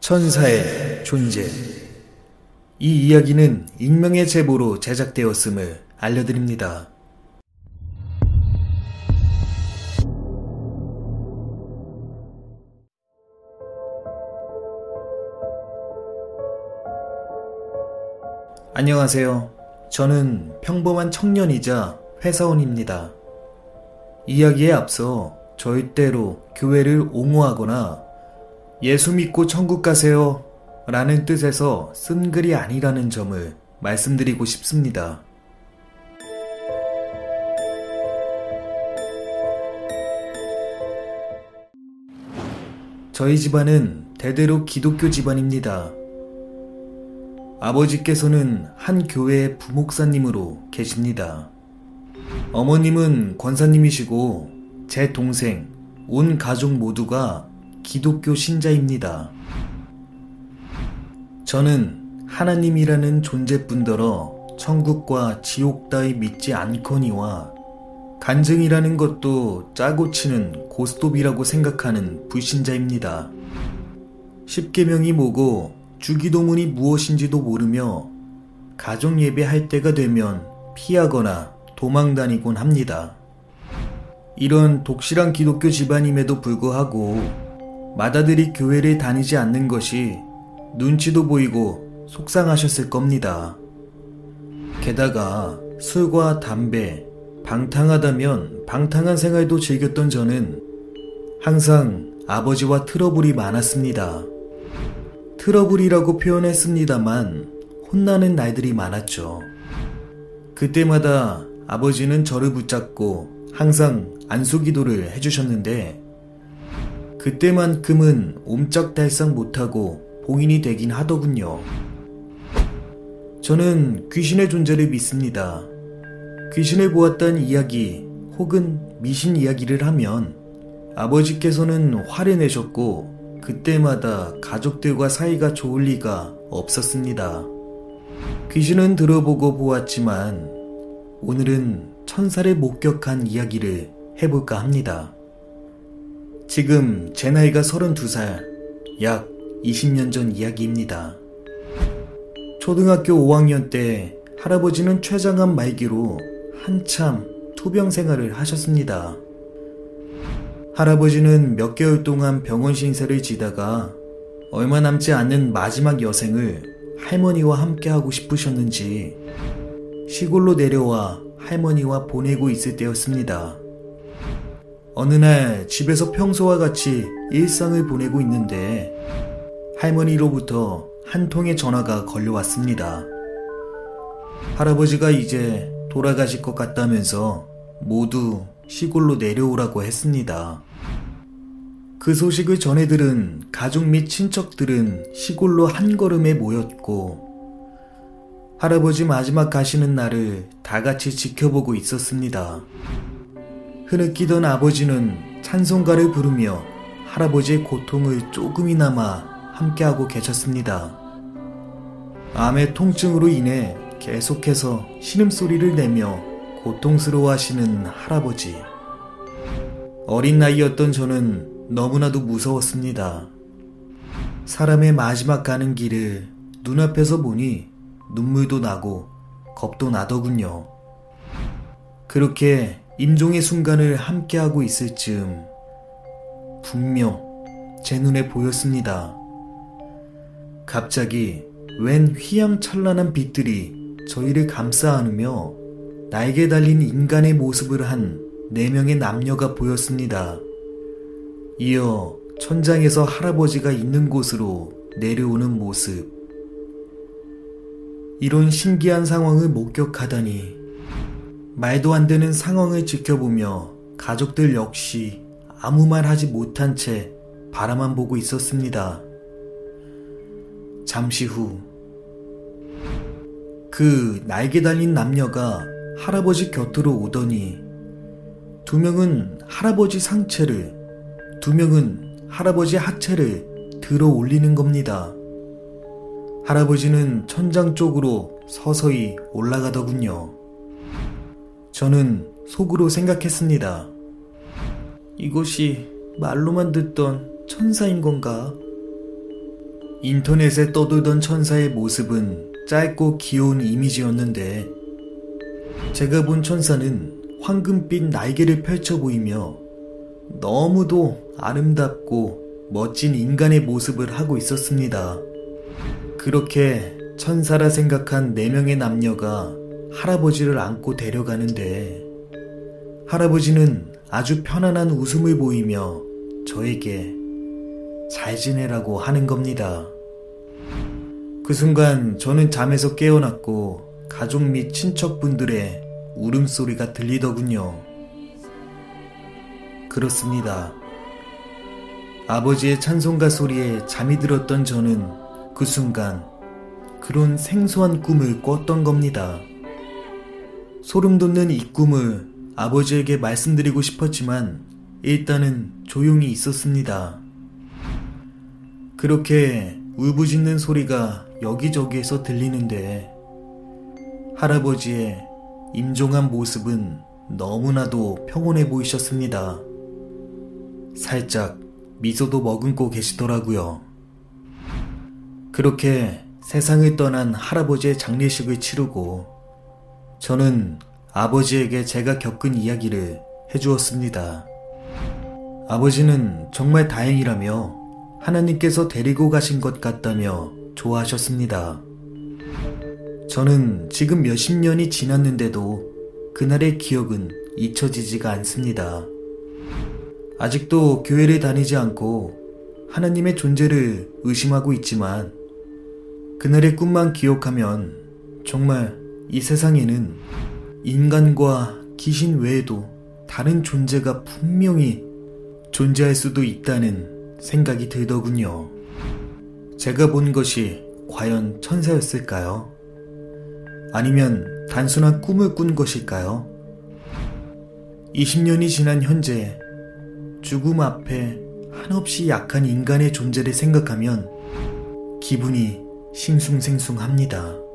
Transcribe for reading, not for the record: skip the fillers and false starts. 천사의 존재. 이 이야기는 익명의 제보로 제작되었음을 알려드립니다. 안녕하세요. 저는 평범한 청년이자 회사원입니다. 이야기에 앞서 저희때로 교회를 옹호하거나 예수 믿고 천국 가세요 라는 뜻에서 쓴 글이 아니라는 점을 말씀드리고 싶습니다. 저희 집안은 대대로 기독교 집안입니다. 아버지께서는 한 교회의 부목사님으로 계십니다. 어머님은 권사님이시고 제 동생, 온 가족 모두가 기독교 신자입니다. 저는 하나님이라는 존재뿐더러 천국과 지옥 따위 믿지 않거니와 간증이라는 것도 짜고 치는 고스톱이라고 생각하는 불신자입니다. 십계명이 뭐고 주기도문이 무엇인지도 모르며 가정예배 할 때가 되면 피하거나 도망다니곤 합니다. 이런 독실한 기독교 집안임에도 불구하고 맏아들이 교회를 다니지 않는 것이 눈치도 보이고 속상하셨을 겁니다. 게다가 술과 담배, 방탕하다면 방탕한 생활도 즐겼던 저는 항상 아버지와 트러블이 많았습니다. 트러블이라고 표현했습니다만 혼나는 날들이 많았죠. 그때마다 아버지는 저를 붙잡고 항상 안수기도를 해주셨는데 그때만큼은 옴짝달싹 못하고 봉인이 되긴 하더군요. 저는 귀신의 존재를 믿습니다. 귀신을 보았다는 이야기 혹은 미신 이야기를 하면 아버지께서는 화를 내셨고 그때마다 가족들과 사이가 좋을 리가 없었습니다. 귀신은 들어보고 보았지만 오늘은 천사를 목격한 이야기를 해볼까 합니다. 지금 제 나이가 32살, 약 20년 전 이야기입니다. 초등학교 5학년 때 할아버지는 췌장암 말기로 한참 투병 생활을 하셨습니다. 할아버지는 몇 개월 동안 병원 신세를 지다가 얼마 남지 않은 마지막 여생을 할머니와 함께 하고 싶으셨는지 시골로 내려와 할머니와 보내고 있을 때였습니다. 어느 날 집에서 평소와 같이 일상을 보내고 있는데 할머니로부터 한 통의 전화가 걸려왔습니다. 할아버지가 이제 돌아가실 것 같다면서 모두 시골로 내려오라고 했습니다. 그 소식을 전해 들은 가족 및 친척들은 시골로 한 걸음에 모였고 할아버지 마지막 가시는 날을 다 같이 지켜보고 있었습니다. 흐느끼던 아버지는 찬송가를 부르며 할아버지의 고통을 조금이나마 함께하고 계셨습니다. 암의 통증으로 인해 계속해서 신음소리를 내며 고통스러워하시는 할아버지. 어린 나이였던 저는 너무나도 무서웠습니다. 사람의 마지막 가는 길을 눈앞에서 보니 눈물도 나고 겁도 나더군요. 그렇게 임종의 순간을 함께하고 있을 즈음 분명 제 눈에 보였습니다. 갑자기 웬 휘황찬란한 빛들이 저희를 감싸 안으며 날개 달린 인간의 모습을 한 4명의 남녀가 보였습니다. 이어 천장에서 할아버지가 있는 곳으로 내려오는 모습. 이런 신기한 상황을 목격하다니 말도 안 되는 상황을 지켜보며 가족들 역시 아무 말 하지 못한 채 바라만 보고 있었습니다. 잠시 후 그 날개 달린 남녀가 할아버지 곁으로 오더니 2명은 할아버지 상체를 2명은 할아버지 하체를 들어 올리는 겁니다. 할아버지는 천장 쪽으로 서서히 올라가더군요. 저는 속으로 생각했습니다. 이것이 말로만 듣던 천사인 건가? 인터넷에 떠돌던 천사의 모습은 짧고 귀여운 이미지였는데 제가 본 천사는 황금빛 날개를 펼쳐 보이며 너무도 아름답고 멋진 인간의 모습을 하고 있었습니다. 그렇게 천사라 생각한 4명의 남녀가 할아버지를 안고 데려가는데 할아버지는 아주 편안한 웃음을 보이며 저에게 잘 지내라고 하는 겁니다. 그 순간 저는 잠에서 깨어났고 가족 및 친척분들의 울음소리가 들리더군요. 그렇습니다. 아버지의 찬송가 소리에 잠이 들었던 저는 그 순간 그런 생소한 꿈을 꿨던 겁니다. 소름 돋는 이 꿈을 아버지에게 말씀드리고 싶었지만 일단은 조용히 있었습니다. 그렇게 울부짖는 소리가 여기저기에서 들리는데 할아버지의 임종한 모습은 너무나도 평온해 보이셨습니다. 살짝 미소도 머금고 계시더라고요. 그렇게 세상을 떠난 할아버지의 장례식을 치르고 저는 아버지에게 제가 겪은 이야기를 해주었습니다. 아버지는 정말 다행이라며 하나님께서 데리고 가신 것 같다며 좋아하셨습니다. 저는 지금 몇십 년이 지났는데도 그날의 기억은 잊혀지지가 않습니다. 아직도 교회를 다니지 않고 하나님의 존재를 의심하고 있지만 그날의 꿈만 기억하면 정말 이 세상에는 인간과 귀신 외에도 다른 존재가 분명히 존재할 수도 있다는 생각이 들더군요. 제가 본 것이 과연 천사였을까요? 아니면 단순한 꿈을 꾼 것일까요? 20년이 지난 현재 죽음 앞에 한없이 약한 인간의 존재를 생각하면 기분이 싱숭생숭합니다.